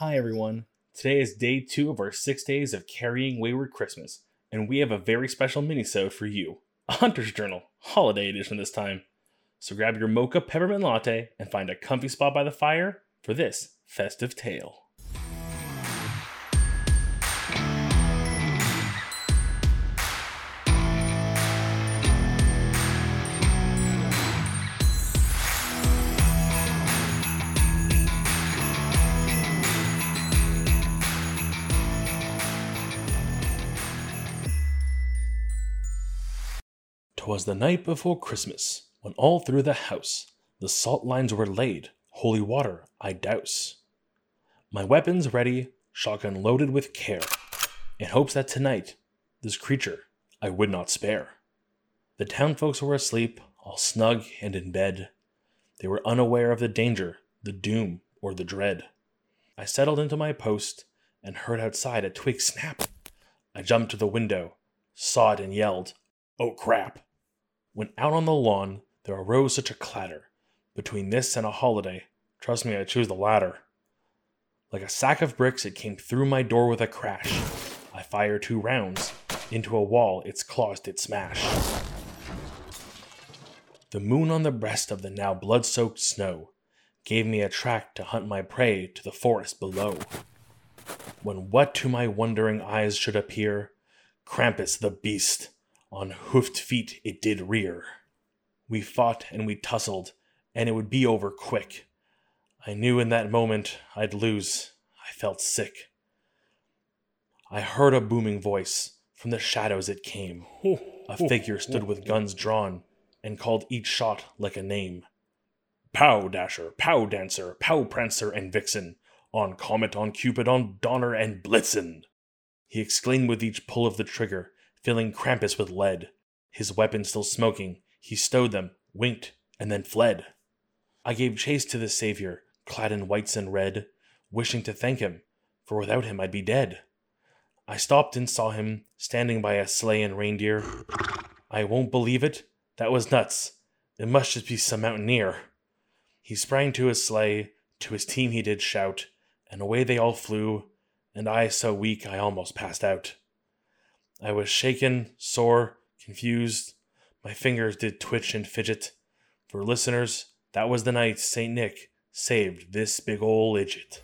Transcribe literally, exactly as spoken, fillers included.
Hi everyone, today is day two of our six days of carrying Wayward Christmas, and we have a very special mini-sode for you, A Hunter's Journal, holiday edition this time. So grab your mocha peppermint latte and find a comfy spot by the fire for this festive tale. Was the night before Christmas, when all through the house the salt lines were laid, holy water I douse. My weapons ready, shotgun loaded with care, in hopes that tonight this creature I would not spare. The town folks were asleep, all snug and in bed. They were unaware of the danger, the doom, or the dread. I settled into my post and heard outside a twig snap. I jumped to the window, saw it and yelled, "Oh crap!" When out on the lawn, there arose such a clatter. Between this and a holiday, trust me, I choose the latter. Like a sack of bricks, it came through my door with a crash. I fired two rounds. Into a wall, its claws did smash. The moon on the breast of the now blood-soaked snow gave me a track to hunt my prey to the forest below. When what to my wondering eyes should appear, Krampus the beast, on hoofed feet it did rear. We fought and we tussled, and it would be over quick. I knew in that moment I'd lose. I felt sick. I heard a booming voice. From the shadows it came. A figure stood with guns drawn, and called each shot like a name. Pow Dasher, Pow Dancer, Pow Prancer and Vixen, on Comet, on Cupid, on Donner and Blitzen, he exclaimed with each pull of the trigger, filling Krampus with lead. His weapon still smoking, he stowed them, winked, and then fled. I gave chase to the savior, clad in whites and red, wishing to thank him, for without him I'd be dead. I stopped and saw him, standing by a sleigh and reindeer. I won't believe it, that was nuts. It must just be some mountaineer. He sprang to his sleigh, to his team he did shout, and away they all flew, and I so weak I almost passed out. I was shaken, sore, confused. My fingers did twitch and fidget. For listeners, that was the night Saint Nick saved this big ol' idget.